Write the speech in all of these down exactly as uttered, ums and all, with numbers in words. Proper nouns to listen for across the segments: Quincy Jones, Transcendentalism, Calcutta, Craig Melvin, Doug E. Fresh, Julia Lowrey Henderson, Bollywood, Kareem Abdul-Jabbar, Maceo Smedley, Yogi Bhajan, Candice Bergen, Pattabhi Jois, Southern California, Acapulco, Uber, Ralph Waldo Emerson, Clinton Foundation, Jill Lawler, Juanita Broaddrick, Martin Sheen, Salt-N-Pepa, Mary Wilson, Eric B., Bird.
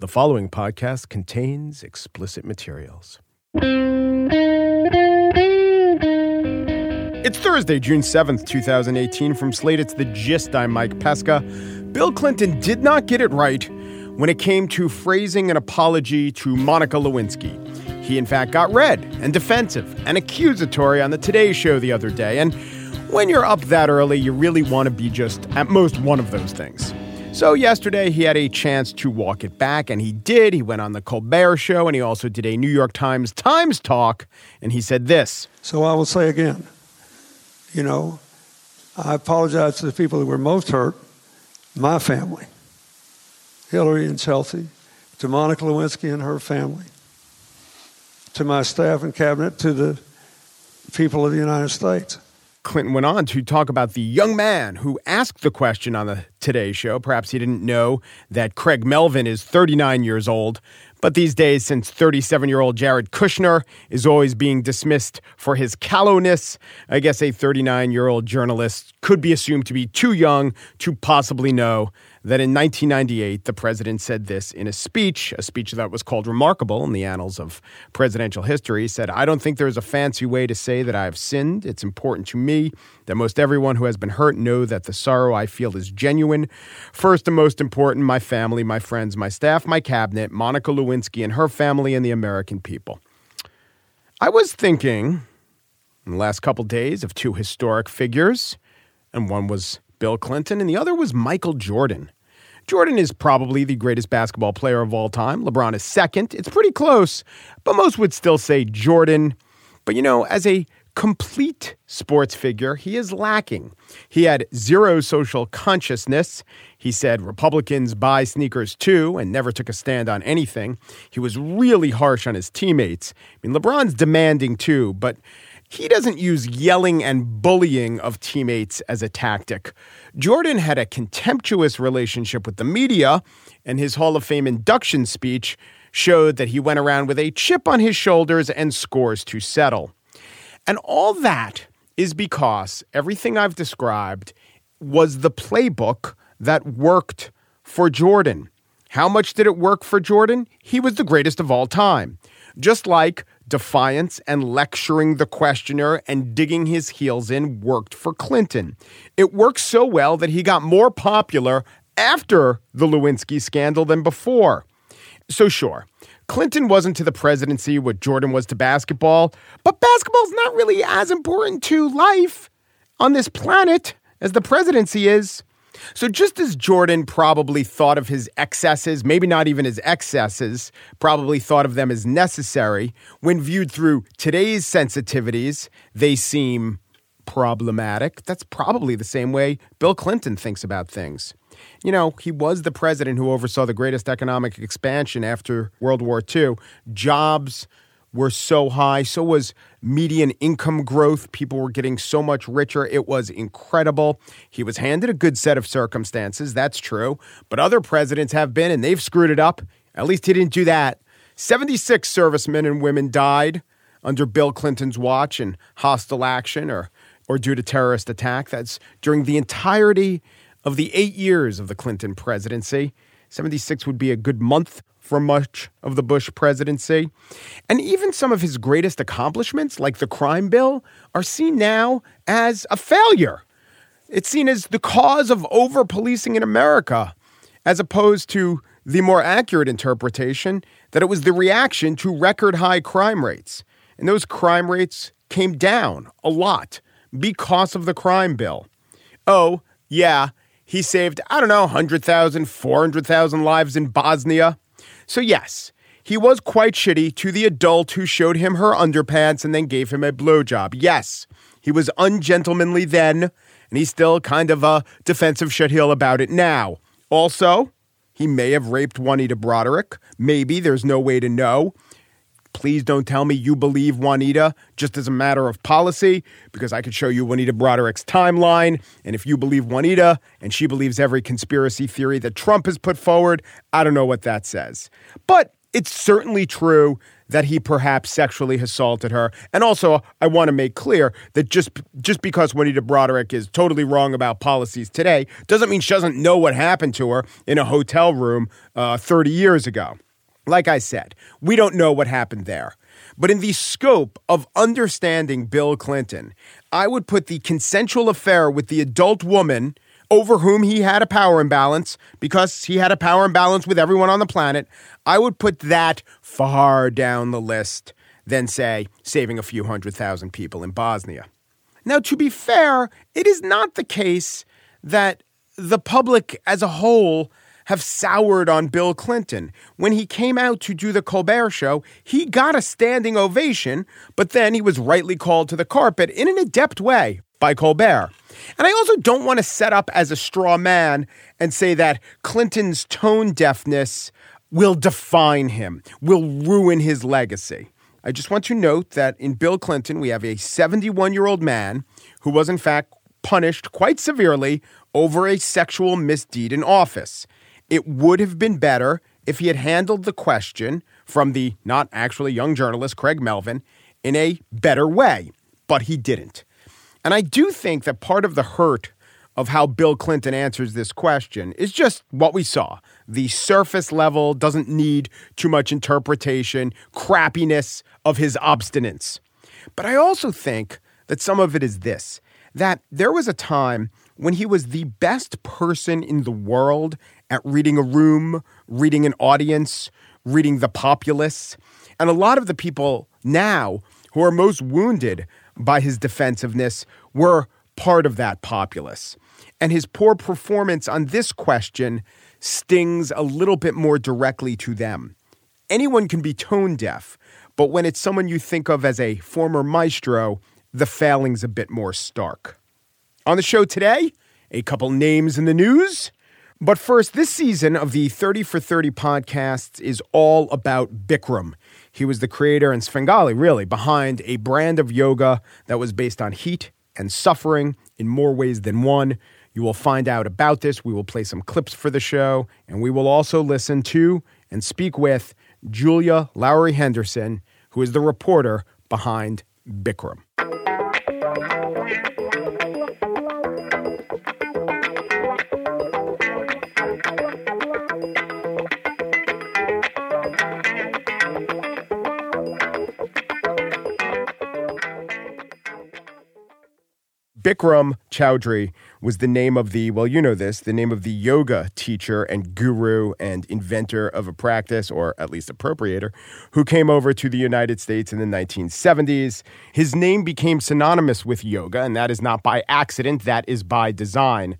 The following podcast contains explicit materials. It's Thursday, June seventh, twenty eighteen. From Slate, it's The Gist. I'm Mike Pesca. Bill Clinton did not get it right when it came to phrasing an apology to Monica Lewinsky. He, in fact, got red and defensive and accusatory on the Today Show the other day. And when you're up that early, you really want to be just at most one of those things. So yesterday he had a chance to walk it back, and he did. He went on the Colbert Show, and he also did a New York Times Times talk, and he said this. So I will say again, you know, I apologize to the people who were most hurt, my family, Hillary and Chelsea, to Monica Lewinsky and her family, to my staff and cabinet, to the people of the United States. Clinton went on to talk about the young man who asked the question on the Today Show. Perhaps he didn't know that Craig Melvin is thirty-nine years old. But these days, since thirty-seven-year-old Jared Kushner is always being dismissed for his callowness, I guess a thirty-nine-year-old journalist could be assumed to be too young to possibly know that in nineteen ninety-eight, the president said this in a speech, a speech that was called remarkable in the annals of presidential history. He said, "I don't think there's a fancy way to say that I have sinned. It's important to me that most everyone who has been hurt know that the sorrow I feel is genuine. First and most important, my family, my friends, my staff, my cabinet, Monica Lewinsky and her family, and the American people." I was thinking in the last couple days of two historic figures, and one was Bill Clinton, and the other was Michael Jordan. Jordan is probably the greatest basketball player of all time. LeBron is second. It's pretty close, but most would still say Jordan. But, you know, as a complete sports figure, he is lacking. He had zero social consciousness. He said Republicans buy sneakers too and never took a stand on anything. He was really harsh on his teammates. I mean, LeBron's demanding too, but he doesn't use yelling and bullying of teammates as a tactic. Jordan had a contemptuous relationship with the media, and his Hall of Fame induction speech showed that he went around with a chip on his shoulders and scores to settle. And all that is because everything I've described was the playbook that worked for Jordan. How much did it work for Jordan? He was the greatest of all time. Just like defiance and lecturing the questioner and digging his heels in worked for Clinton. It worked so well that he got more popular after the Lewinsky scandal than before. So sure, Clinton wasn't to the presidency what Jordan was to basketball, but basketball's not really as important to life on this planet as the presidency is. So just as Jordan probably thought of his excesses, maybe not even his excesses, probably thought of them as necessary, when viewed through today's sensitivities, they seem problematic. That's probably the same way Bill Clinton thinks about things. You know, he was the president who oversaw the greatest economic expansion after World War Two. Jobs were so high. So was median income growth. People were getting so much richer. It was incredible. He was handed a good set of circumstances. That's true. But other presidents have been, and they've screwed it up. At least he didn't do that. seventy-six servicemen and women died under Bill Clinton's watch in hostile action or, or due to terrorist attack. That's during the entirety of the eight years of the Clinton presidency. seventy-six would be a good month for much of the Bush presidency. And even some of his greatest accomplishments, like the crime bill, are seen now as a failure. It's seen as the cause of over-policing in America, as opposed to the more accurate interpretation that it was the reaction to record-high crime rates. And those crime rates came down a lot because of the crime bill. Oh, yeah, he saved, I don't know, one hundred thousand, four hundred thousand lives in Bosnia. So yes, he was quite shitty to the adult who showed him her underpants and then gave him a blowjob. Yes, he was ungentlemanly then, and he's still kind of a defensive shitheel about it now. Also, he may have raped Juanita Broaddrick. Maybe, there's no way to know. Please don't tell me you believe Juanita just as a matter of policy, because I could show you Juanita Broaddrick's timeline. And if you believe Juanita and she believes every conspiracy theory that Trump has put forward, I don't know what that says. But it's certainly true that he perhaps sexually assaulted her. And also, I want to make clear that just just because Juanita Broaddrick is totally wrong about policies today doesn't mean she doesn't know what happened to her in a hotel room uh, thirty years ago. Like I said, we don't know what happened there. But in the scope of understanding Bill Clinton, I would put the consensual affair with the adult woman over whom he had a power imbalance, because he had a power imbalance with everyone on the planet, I would put that far down the list than, say, saving a few hundred thousand people in Bosnia. Now, to be fair, it is not the case that the public as a whole have soured on Bill Clinton. When he came out to do the Colbert Show, he got a standing ovation, but then he was rightly called to the carpet in an adept way by Colbert. And I also don't want to set up as a straw man and say that Clinton's tone deafness will define him, will ruin his legacy. I just want to note that in Bill Clinton, we have a seventy-one-year-old man who was, in fact, punished quite severely over a sexual misdeed in office. It would have been better if he had handled the question from the not actually young journalist Craig Melvin in a better way, but he didn't. And I do think that part of the hurt of how Bill Clinton answers this question is just what we saw. The surface level, doesn't need too much interpretation, crappiness of his obstinance. But I also think that some of it is this, that there was a time when he was the best person in the world at reading a room, reading an audience, reading the populace. And a lot of the people now who are most wounded by his defensiveness were part of that populace. And his poor performance on this question stings a little bit more directly to them. Anyone can be tone deaf, but when it's someone you think of as a former maestro, the failing's a bit more stark. On the show today, a couple names in the news. But first, this season of the thirty for thirty podcast is all about Bikram. He was the creator and Svengali, really, behind a brand of yoga that was based on heat and suffering in more ways than one. You will find out about this. We will play some clips for the show, and we will also listen to and speak with Julia Lowrey Henderson, who is the reporter behind Bikram. Bikram Choudhury was the name of the, well, you know this, the name of the yoga teacher and guru and inventor of a practice, or at least appropriator, who came over to the United States in the nineteen seventies. His name became synonymous with yoga, and that is not by accident, that is by design.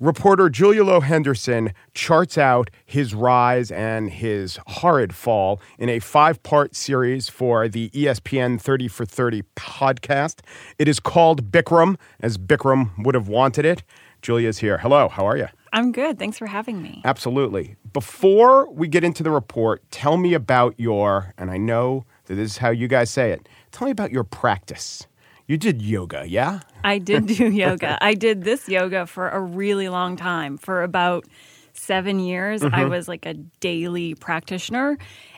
Reporter Julia Lowrey Henderson charts out his rise and his horrid fall in a five-part series for the E S P N thirty for thirty podcast. It is called Bikram, as Bikram would have wanted it. Julia's here. Hello, how are you? I'm good. Thanks for having me. Absolutely. Before we get into the report, tell me about your, and I know that this is how you guys say it, tell me about your practice. You did yoga, yeah? I did do yoga. I did this yoga for a really long time. For about seven years, mm-hmm. I was like a daily practitioner.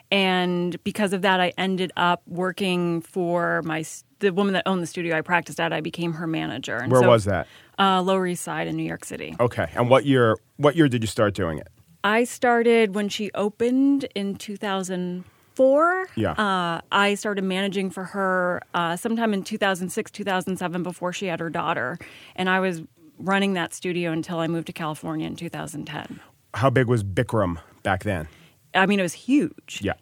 And because of that, I ended up working for my the woman that owned the studio I practiced at. I became her manager. And Where so, was that? Uh, Lower East Side in New York City. Okay. And what year? What year did you start doing it? I started when she opened in two thousand four. Yeah. Uh, I started managing for her uh, sometime in two thousand six, two thousand seven, before she had her daughter. And I was running that studio until I moved to California in two thousand ten. How big was Bikram back then? I mean, it was huge. Yeah.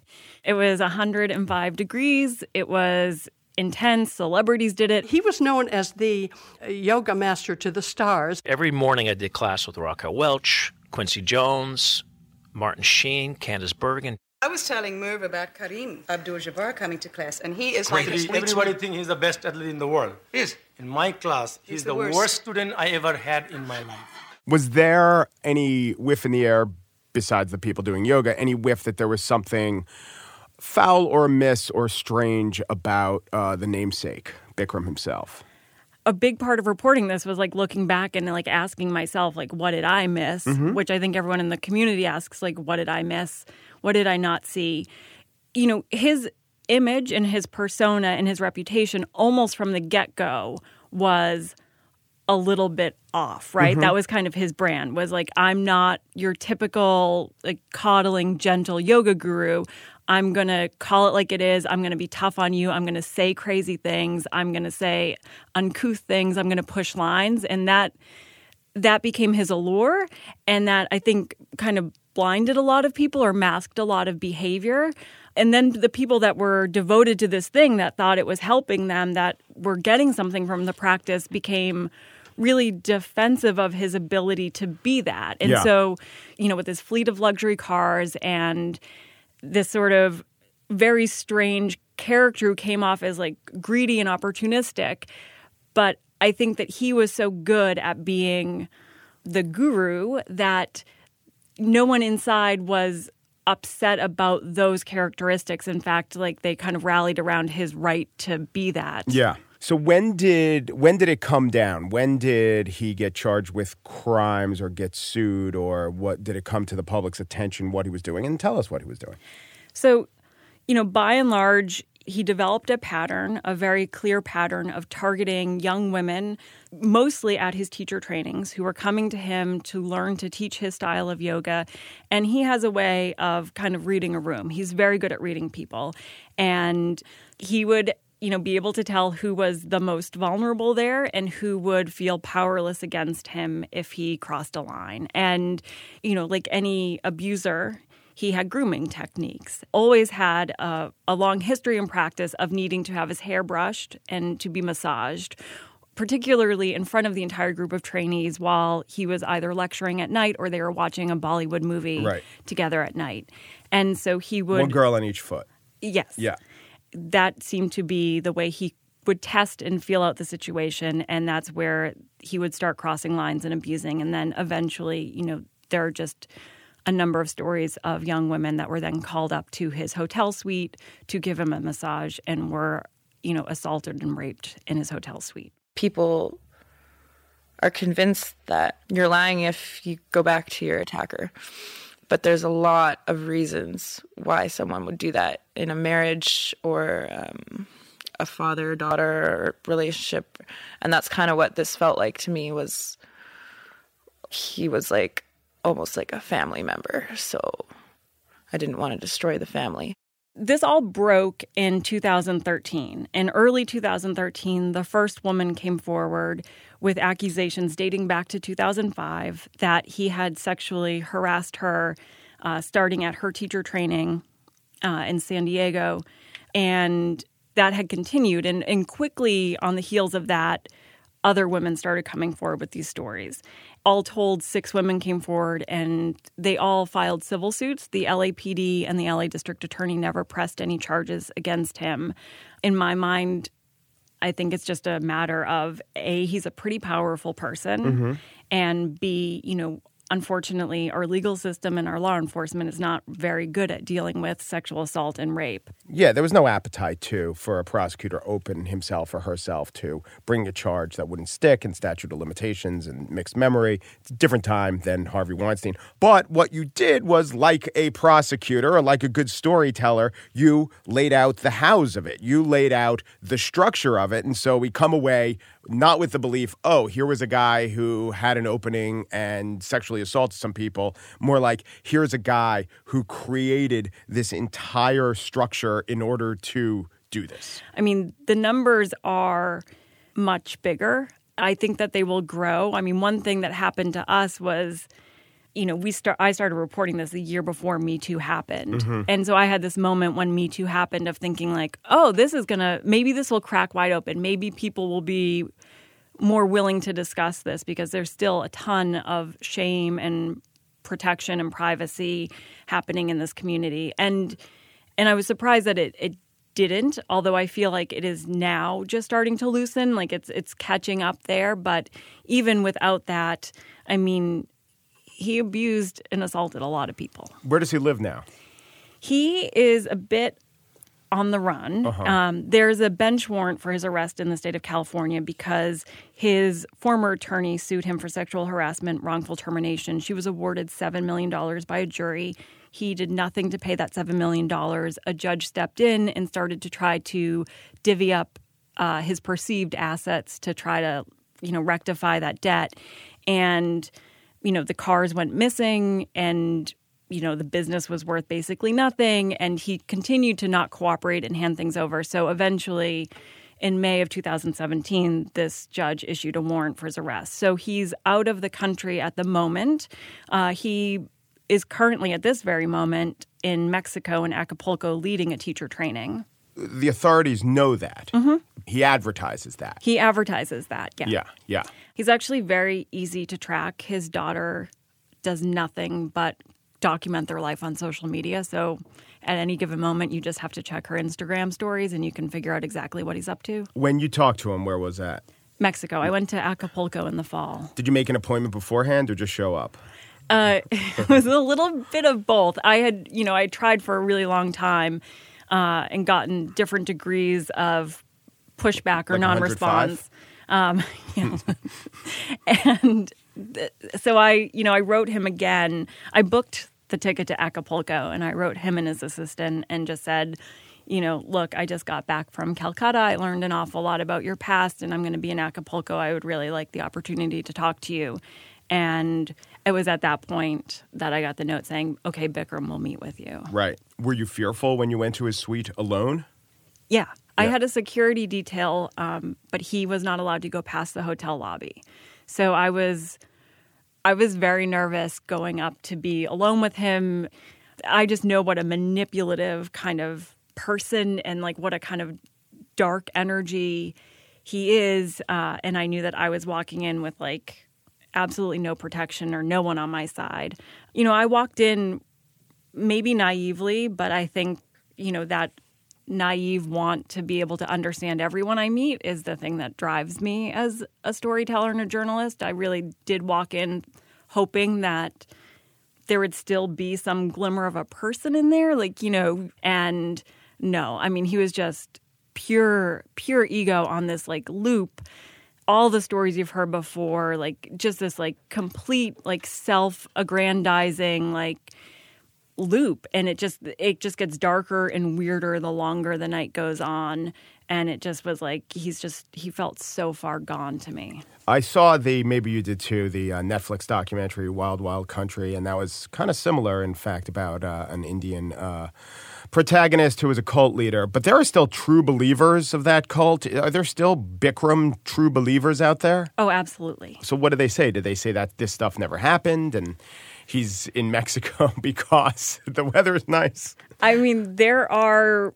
It was one hundred five degrees. It was intense. Celebrities did it. He was known as the yoga master to the stars. Every morning I did class with Rocco Welch, Quincy Jones, Martin Sheen, Candice Bergen. I was telling Merv about Kareem Abdul-Jabbar coming to class, and he is like... Everybody thinks he's the best athlete in the world. He is. In my class, he's, he's the, the worst. worst student I ever had in my life. Was there any whiff in the air, besides the people doing yoga, any whiff that there was something foul or amiss or strange about uh, the namesake, Bikram himself? A big part of reporting this was like looking back and like asking myself, like, what did I miss? Mm-hmm. Which I think everyone in the community asks, like, what did I miss? What did I not see? you know, his image and his persona and his reputation almost from the get-go was a little bit off, right? Mm-hmm. That was kind of his brand, was like, I'm not your typical, like, coddling, gentle yoga guru. I'm going to call it like it is. I'm going to be tough on you. I'm going to say crazy things. I'm going to say uncouth things. I'm going to push lines. And that that became his allure, and that, I think, kind of blinded a lot of people or masked a lot of behavior. And then the people that were devoted to this thing, that thought it was helping them, that were getting something from the practice, became really defensive of his ability to be that. And yeah. so, you know, with his fleet of luxury cars and this sort of very strange character who came off as, like, greedy and opportunistic, but I think that he was so good at being the guru that no one inside was upset about those characteristics. In fact, like, they kind of rallied around his right to be that. Yeah. So when did when did it come down? When did he get charged with crimes or get sued, or what did it come to the public's attention what he was doing? And tell us what he was doing. So, you know, by and large, he developed a pattern, a very clear pattern of targeting young women, mostly at his teacher trainings, who were coming to him to learn to teach his style of yoga. And he has a way of kind of reading a room. He's very good at reading people. And he would, you know, be able to tell who was the most vulnerable there and who would feel powerless against him if he crossed a line. And, you know, like any abuser, he had grooming techniques, always had a, a long history in practice of needing to have his hair brushed and to be massaged, particularly in front of the entire group of trainees while he was either lecturing at night or they were watching a Bollywood movie right. together at night. And so he would— One girl on each foot. Yes. Yeah. That seemed to be the way he would test and feel out the situation, and that's where he would start crossing lines and abusing. And then eventually, you know, there are just a number of stories of young women that were then called up to his hotel suite to give him a massage and were, you know, assaulted and raped in his hotel suite. People are convinced that you're lying if you go back to your attacker. But there's a lot of reasons why someone would do that in a marriage or um, a father-daughter relationship. And that's kind of what this felt like to me, was he was like almost like a family member. So I didn't want to destroy the family. This all broke in two thousand thirteen. In early two thousand thirteen, the first woman came forward with accusations dating back to two thousand five that he had sexually harassed her uh, starting at her teacher training uh, in San Diego. And that had continued. And, and quickly on the heels of that, other women started coming forward with these stories. All told, six women came forward, and they all filed civil suits. The L A P D and the L A District Attorney never pressed any charges against him. In my mind, I think it's just a matter of, A, he's a pretty powerful person, mm-hmm. and B, you know, unfortunately, our legal system and our law enforcement is not very good at dealing with sexual assault and rape. Yeah, there was no appetite, too, for a prosecutor open himself or herself to bring a charge that wouldn't stick, and statute of limitations and mixed memory. It's a different time than Harvey Weinstein. But what you did was, like a prosecutor or like a good storyteller, you laid out the hows of it. You laid out the structure of it, and so we come away not with the belief, oh, here was a guy who had an opening and sexually assaulted some people. More like, here's a guy who created this entire structure in order to do this. I mean, the numbers are much bigger. I think that they will grow. I mean, one thing that happened to us was, you know, we start. I started reporting this a year before Me Too happened. Mm-hmm. And so I had this moment when Me Too happened of thinking like, oh, this is going to, maybe this will crack wide open. Maybe people will be more willing to discuss this, because there's still a ton of shame and protection and privacy happening in this community. And and I was surprised that it, it didn't, although I feel like it is now just starting to loosen. Like it's it's catching up there. But even without that, I mean, he abused and assaulted a lot of people. Where does he live now? He is a bit on the run. Uh-huh. Um, there's a bench warrant for his arrest in the state of California because his former attorney sued him for sexual harassment, wrongful termination. She was awarded seven million dollars by a jury. He did nothing to pay that seven million dollars. A judge stepped in and started to try to divvy up uh, his perceived assets to try to, you know, rectify that debt. And, you know, the cars went missing and, you know, the business was worth basically nothing. And he continued to not cooperate and hand things over. So eventually, in May of two thousand seventeen, this judge issued a warrant for his arrest. So he's out of the country at the moment. Uh, he is currently at this very moment in Mexico, in Acapulco, leading a teacher training. The authorities know that. Mm-hmm. He advertises that. He advertises that, yeah. Yeah, yeah. He's actually very easy to track. His daughter does nothing but document their life on social media. So at any given moment, you just have to check her Instagram stories and you can figure out exactly what he's up to. When you talked to him, where was that? Mexico. I went to Acapulco in the fall. Did you make an appointment beforehand or just show up? Uh, it was a little bit of both. I had, you know, I tried for a really long time uh, and gotten different degrees of pushback or like non-response. Um, you know. And th- so I, you know, I wrote him again. I booked the ticket to Acapulco and I wrote him and his assistant and just said, you know, look, I just got back from Calcutta. I learned an awful lot about your past and I'm going to be in Acapulco. I would really like the opportunity to talk to you. And it was at that point that I got the note saying, okay, Bikram will meet with you. Right. Were you fearful when you went to his suite alone? Yeah. Yeah. I had a security detail, um, but he was not allowed to go past the hotel lobby. So I was I was very nervous going up to be alone with him. I just know what a manipulative kind of person and like what a kind of dark energy he is. Uh, and I knew that I was walking in with like absolutely no protection or no one on my side. You know, I walked in maybe naively, but I think, you know, that naive want to be able to understand everyone I meet is the thing that drives me as a storyteller and a journalist. I really did walk in hoping that there would still be some glimmer of a person in there, like, you know, and no. I mean, he was just pure, pure ego on this, like, loop. All the stories you've heard before, like, just this, like, complete, like, self-aggrandizing, like, loop, and it just it just gets darker and weirder the longer the night goes on, and it just was like he's just he felt so far gone to me. I saw the maybe you did too the uh, Netflix documentary Wild Wild Country, and that was kind of similar, in fact, about uh, an Indian uh, protagonist who was a cult leader. But there are still true believers of that cult. Are there still Bikram true believers out there? Oh, absolutely. So what do they say? Do they say that this stuff never happened and he's in Mexico because the weather is nice? I mean, there are,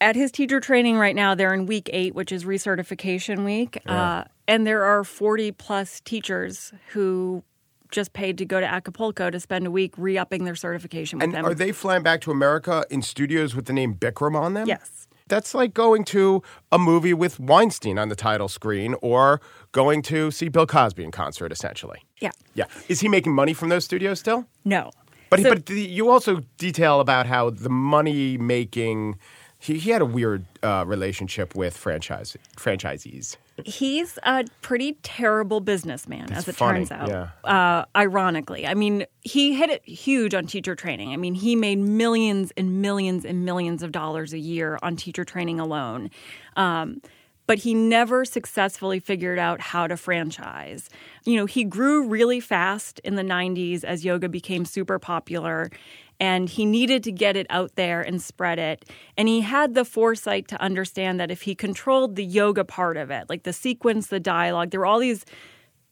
at his teacher training right now, they're in week eight, which is recertification week. Yeah. Uh, and there are forty plus teachers who just paid to go to Acapulco to spend a week re-upping their certification with and them. And are they flying back to America in studios with the name Bikram on them? Yes. That's like going to a movie with Weinstein on the title screen or going to see Bill Cosby in concert, essentially. Yeah. Yeah. Is he making money from those studios still? No. But, so, he, but the, you also detail about how the money-making he, – he had a weird uh, relationship with franchise franchisees. He's a pretty terrible businessman, That's as it funny. turns out, yeah. uh, ironically. I mean, he hit it huge on teacher training. I mean, he made millions and millions and millions of dollars a year on teacher training alone. Um, but he never successfully figured out how to franchise. You know, he grew really fast in the nineties as yoga became super popular, and he needed to get it out there and spread it. And he had the foresight to understand that if he controlled the yoga part of it, like the sequence, the dialogue, there were all these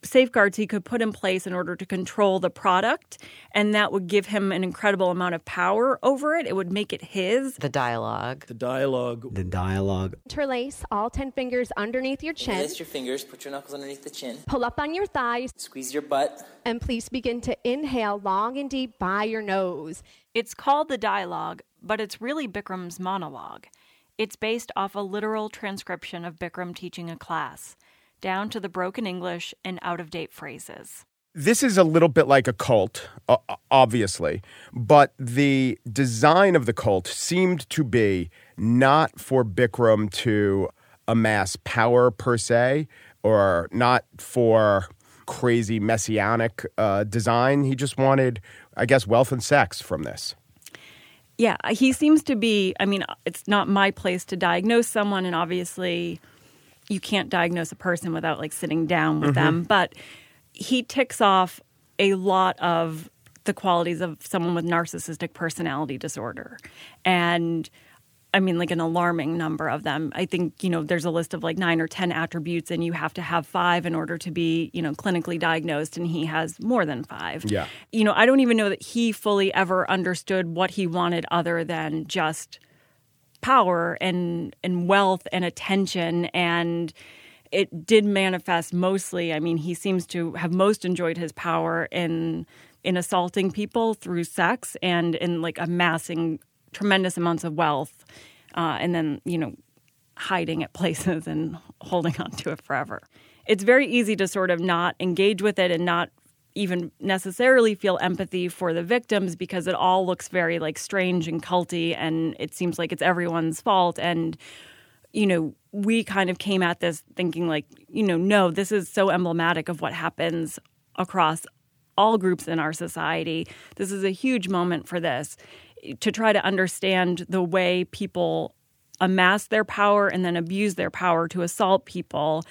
safeguards he could put in place in order to control the product, and that would give him an incredible amount of power over it. It would make it his. The dialogue. The dialogue. The dialogue. Interlace all ten fingers underneath your chin. Interlace your fingers. Put your knuckles underneath the chin. Pull up on your thighs. Squeeze your butt. And please begin to inhale long and deep by your nose. It's called The Dialogue, but it's really Bikram's monologue. It's based off a literal transcription of Bikram teaching a class, down to the broken English and out-of-date phrases. This is a little bit like a cult, obviously, but the design of the cult seemed to be not for Bikram to amass power per se, or not for crazy messianic uh, design. He just wanted, I guess, wealth and sex from this. Yeah, he seems to be, I mean, it's not my place to diagnose someone, and obviously you can't diagnose a person without, like, sitting down with mm-hmm. them. But he ticks off a lot of the qualities of someone with narcissistic personality disorder. And, I mean, like, an alarming number of them. I think, you know, there's a list of, like, nine or ten attributes, and you have to have five in order to be, you know, clinically diagnosed, and he has more than five. Yeah. You know, I don't even know that he fully ever understood what he wanted other than just power and and wealth and attention, and it did manifest mostly. I mean, he seems to have most enjoyed his power in in assaulting people through sex and in, like, amassing tremendous amounts of wealth uh, and then, you know, hiding at places and holding on to it forever. It's very easy to sort of not engage with it and not even necessarily feel empathy for the victims because it all looks very, like, strange and culty, and it seems like it's everyone's fault. And, you know, we kind of came at this thinking, like, you know, no, this is so emblematic of what happens across all groups in our society. This is a huge moment for this, to try to understand the way people amass their power and then abuse their power to assault people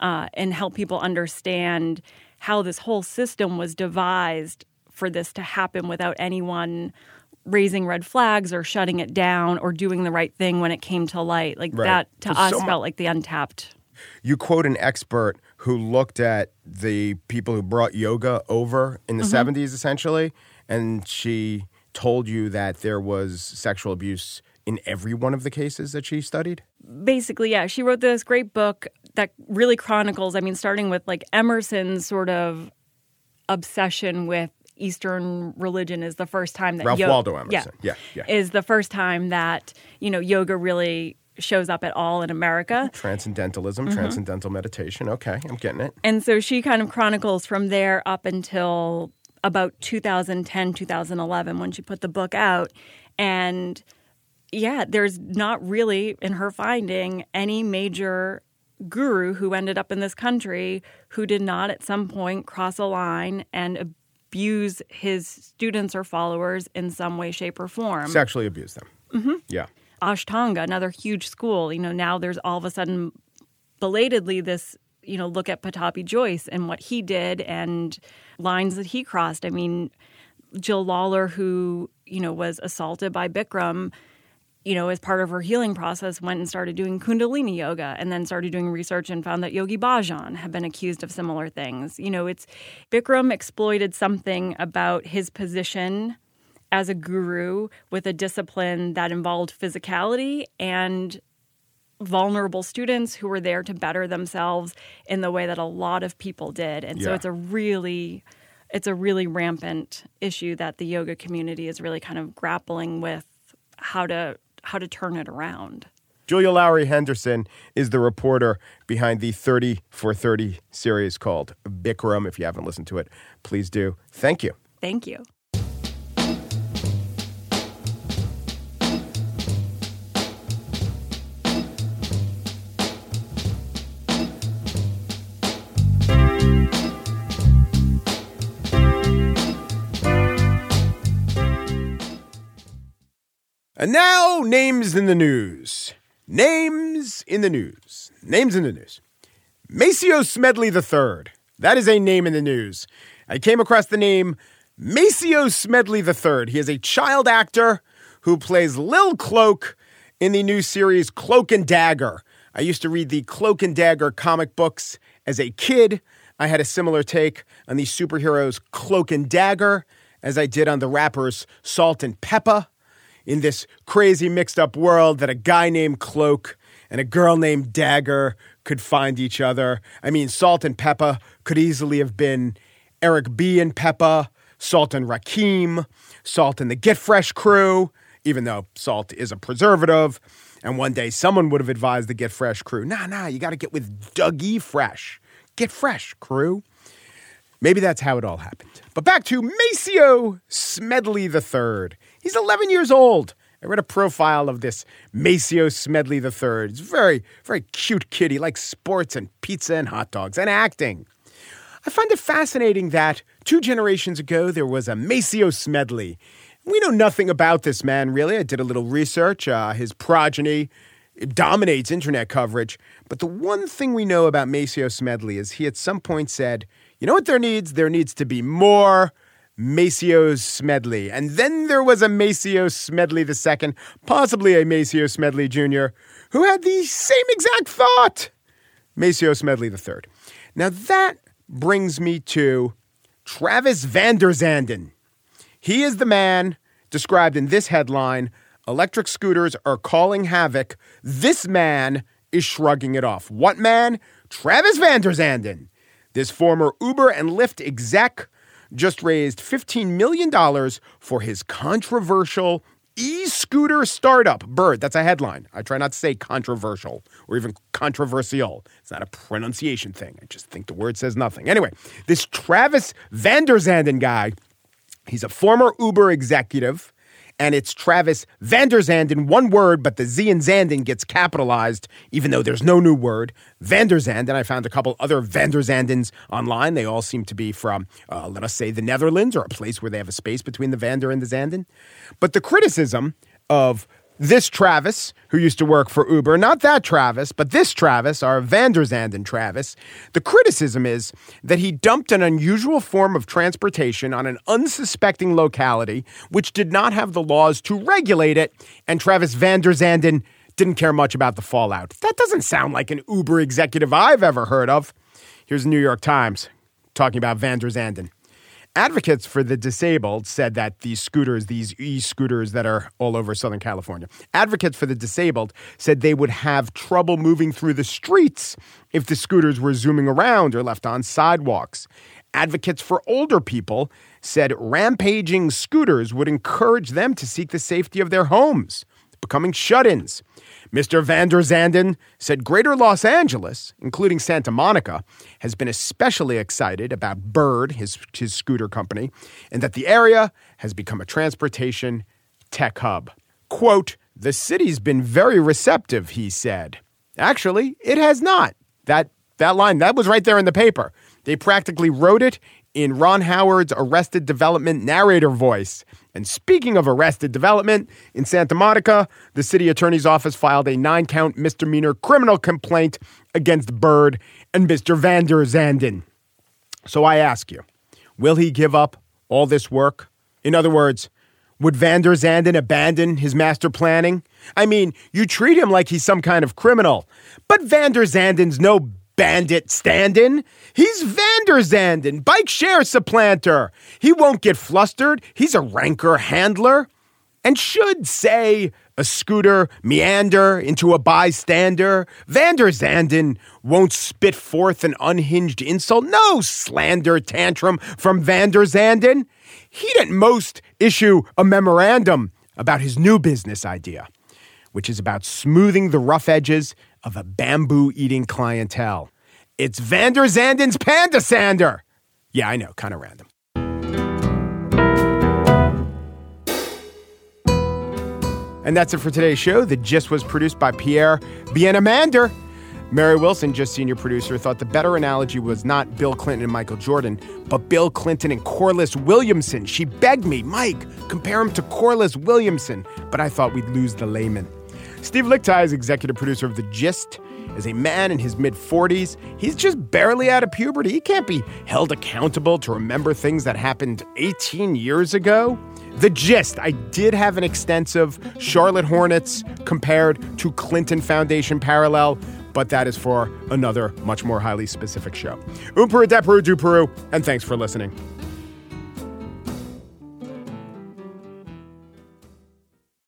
uh, and help people understand how this whole system was devised for this to happen without anyone raising red flags or shutting it down or doing the right thing when it came to light. Like right. that, to us, so much- felt like the untapped. You quote an expert who looked at the people who brought yoga over in the mm-hmm. seventies, essentially, and she told you that there was sexual abuse in every one of the cases that she studied? Basically, yeah. She wrote this great book that really chronicles, I mean, starting with, like, Emerson's sort of obsession with Eastern religion is the first time that— Ralph yo- Waldo Emerson. Yeah, yeah, yeah. Is the first time that, you know, yoga really shows up at all in America. Transcendentalism, mm-hmm. transcendental meditation. Okay, I'm getting it. And so she kind of chronicles from there up until about two thousand ten, two thousand eleven, when she put the book out. And yeah, there's not really, in her finding, any major guru who ended up in this country who did not at some point cross a line and abuse his students or followers in some way, shape, or form. Sexually abuse them. Mm-hmm. Yeah. Ashtanga, another huge school. You know, now there's all of a sudden belatedly this, you know, look at Patapi Joyce and what he did and lines that he crossed. I mean, Jill Lawler, who, you know, was assaulted by Bikram, you know, as part of her healing process, went and started doing Kundalini yoga and then started doing research and found that Yogi Bhajan had been accused of similar things. You know, it's Bikram exploited something about his position as a guru with a discipline that involved physicality and vulnerable students who were there to better themselves in the way that a lot of people did. And yeah. so it's a really it's a really rampant issue that the yoga community is really kind of grappling with how to how to turn it around. Julia Lowrey Henderson is the reporter behind the thirty for thirty series called Bikram. If you haven't listened to it, please do. Thank you. Thank you. And now, names in the news. Names in the news. Names in the news. Maceo Smedley the third. That is a name in the news. I came across the name Maceo Smedley the third. He is a child actor who plays Lil Cloak in the new series Cloak and Dagger. I used to read the Cloak and Dagger comic books as a kid. I had a similar take on the superheroes Cloak and Dagger as I did on the rappers Salt-N-Pepa. In this crazy mixed-up world that a guy named Cloak and a girl named Dagger could find each other. I mean, Salt-N-Pepa could easily have been Eric B. and Peppa, Salt and Rakim, Salt and the Get Fresh crew, even though Salt is a preservative. And one day someone would have advised the Get Fresh crew, nah, nah, you got to get with Dougie Fresh. Get Fresh, crew. Maybe that's how it all happened. But back to Maceo Smedley the third. He's eleven years old. I read a profile of this Maceo Smedley the third. He's a very, very cute kid. He likes sports and pizza and hot dogs and acting. I find it fascinating that two generations ago, there was a Maceo Smedley. we know nothing about this man, really. I did a little research. Uh, his progeny dominates internet coverage. But the one thing we know about Maceo Smedley is he at some point said, you know what there needs? There needs to be more Maceo Smedley. And then there was a Maceo Smedley the second, possibly a Maceo Smedley Junior, who had the same exact thought. Maceo Smedley the third. Now that brings me to Travis Vanderzanden. He is the man described in this headline, electric scooters are calling havoc. This man is shrugging it off. What man? Travis Vanderzanden. This former Uber and Lyft exec just raised fifteen million dollars for his controversial e-scooter startup, Bird. That's a headline. I try not to say controversial or even controversial. It's not a pronunciation thing. I just think the word says nothing. Anyway, this Travis Vanderzanden guy, he's a former Uber executive, and it's Travis Vanderzanden, one word, but the Z in Zanden gets capitalized, even though there's no new word. Vanderzanden. I found a couple other Vanderzandens online. They all seem to be from, uh, let us say, the Netherlands, or a place where they have a space between the Vander and the Zanden. But the criticism of this Travis, who used to work for Uber, not that Travis, but this Travis, our Vanderzanden Travis, the criticism is that he dumped an unusual form of transportation on an unsuspecting locality, which did not have the laws to regulate it, and Travis Vanderzanden didn't care much about the fallout. That doesn't sound like an Uber executive I've ever heard of. Here's the New York Times talking about Vanderzanden. Advocates for the disabled said that these scooters, these e-scooters that are all over Southern California, advocates for the disabled said they would have trouble moving through the streets if the scooters were zooming around or left on sidewalks. Advocates for older people said rampaging scooters would encourage them to seek the safety of their homes, becoming shut-ins. Mister Vanderzanden said Greater Los Angeles, including Santa Monica, has been especially excited about Bird, his, his scooter company, and that the area has become a transportation tech hub. Quote, the city's been very receptive, he said. Actually, it has not. That, that line, that was right there in the paper. They practically wrote it in Ron Howard's Arrested Development narrator voice. And speaking of Arrested Development, in Santa Monica, the city attorney's office filed a nine-count misdemeanor criminal complaint against Bird and Mister Vanderzanden. So I ask you, will he give up all this work? In other words, would Vanderzanden abandon his master planning? I mean, you treat him like he's some kind of criminal, but Vanderzanden's no bandit stand-in. He's Vanderzanden, bike share supplanter. He won't get flustered. He's a rancor handler. And should, say, a scooter meander into a bystander, Vanderzanden won't spit forth an unhinged insult. No slander tantrum from Vanderzanden. He'd at most issue a memorandum about his new business idea, which is about smoothing the rough edges of a bamboo-eating clientele. It's Vanderzanden's Panda Sander. Yeah, I know, kind of random. And that's it for today's show. The Gist was produced by Pierre Biennamander. Mary Wilson, Just senior producer, thought the better analogy was not Bill Clinton and Michael Jordan, but Bill Clinton and Corliss Williamson. She begged me, Mike, compare him to Corliss Williamson, but I thought we'd lose the layman. Steve Lichtai is executive producer of The Gist. As a man in his mid-forties, he's just barely out of puberty. He can't be held accountable to remember things that happened eighteen years ago. The Gist. I did have an extensive Charlotte Hornets compared to Clinton Foundation parallel, but that is for another much more highly specific show. Oom Peru, Da Peru, Du Peru, and thanks for listening.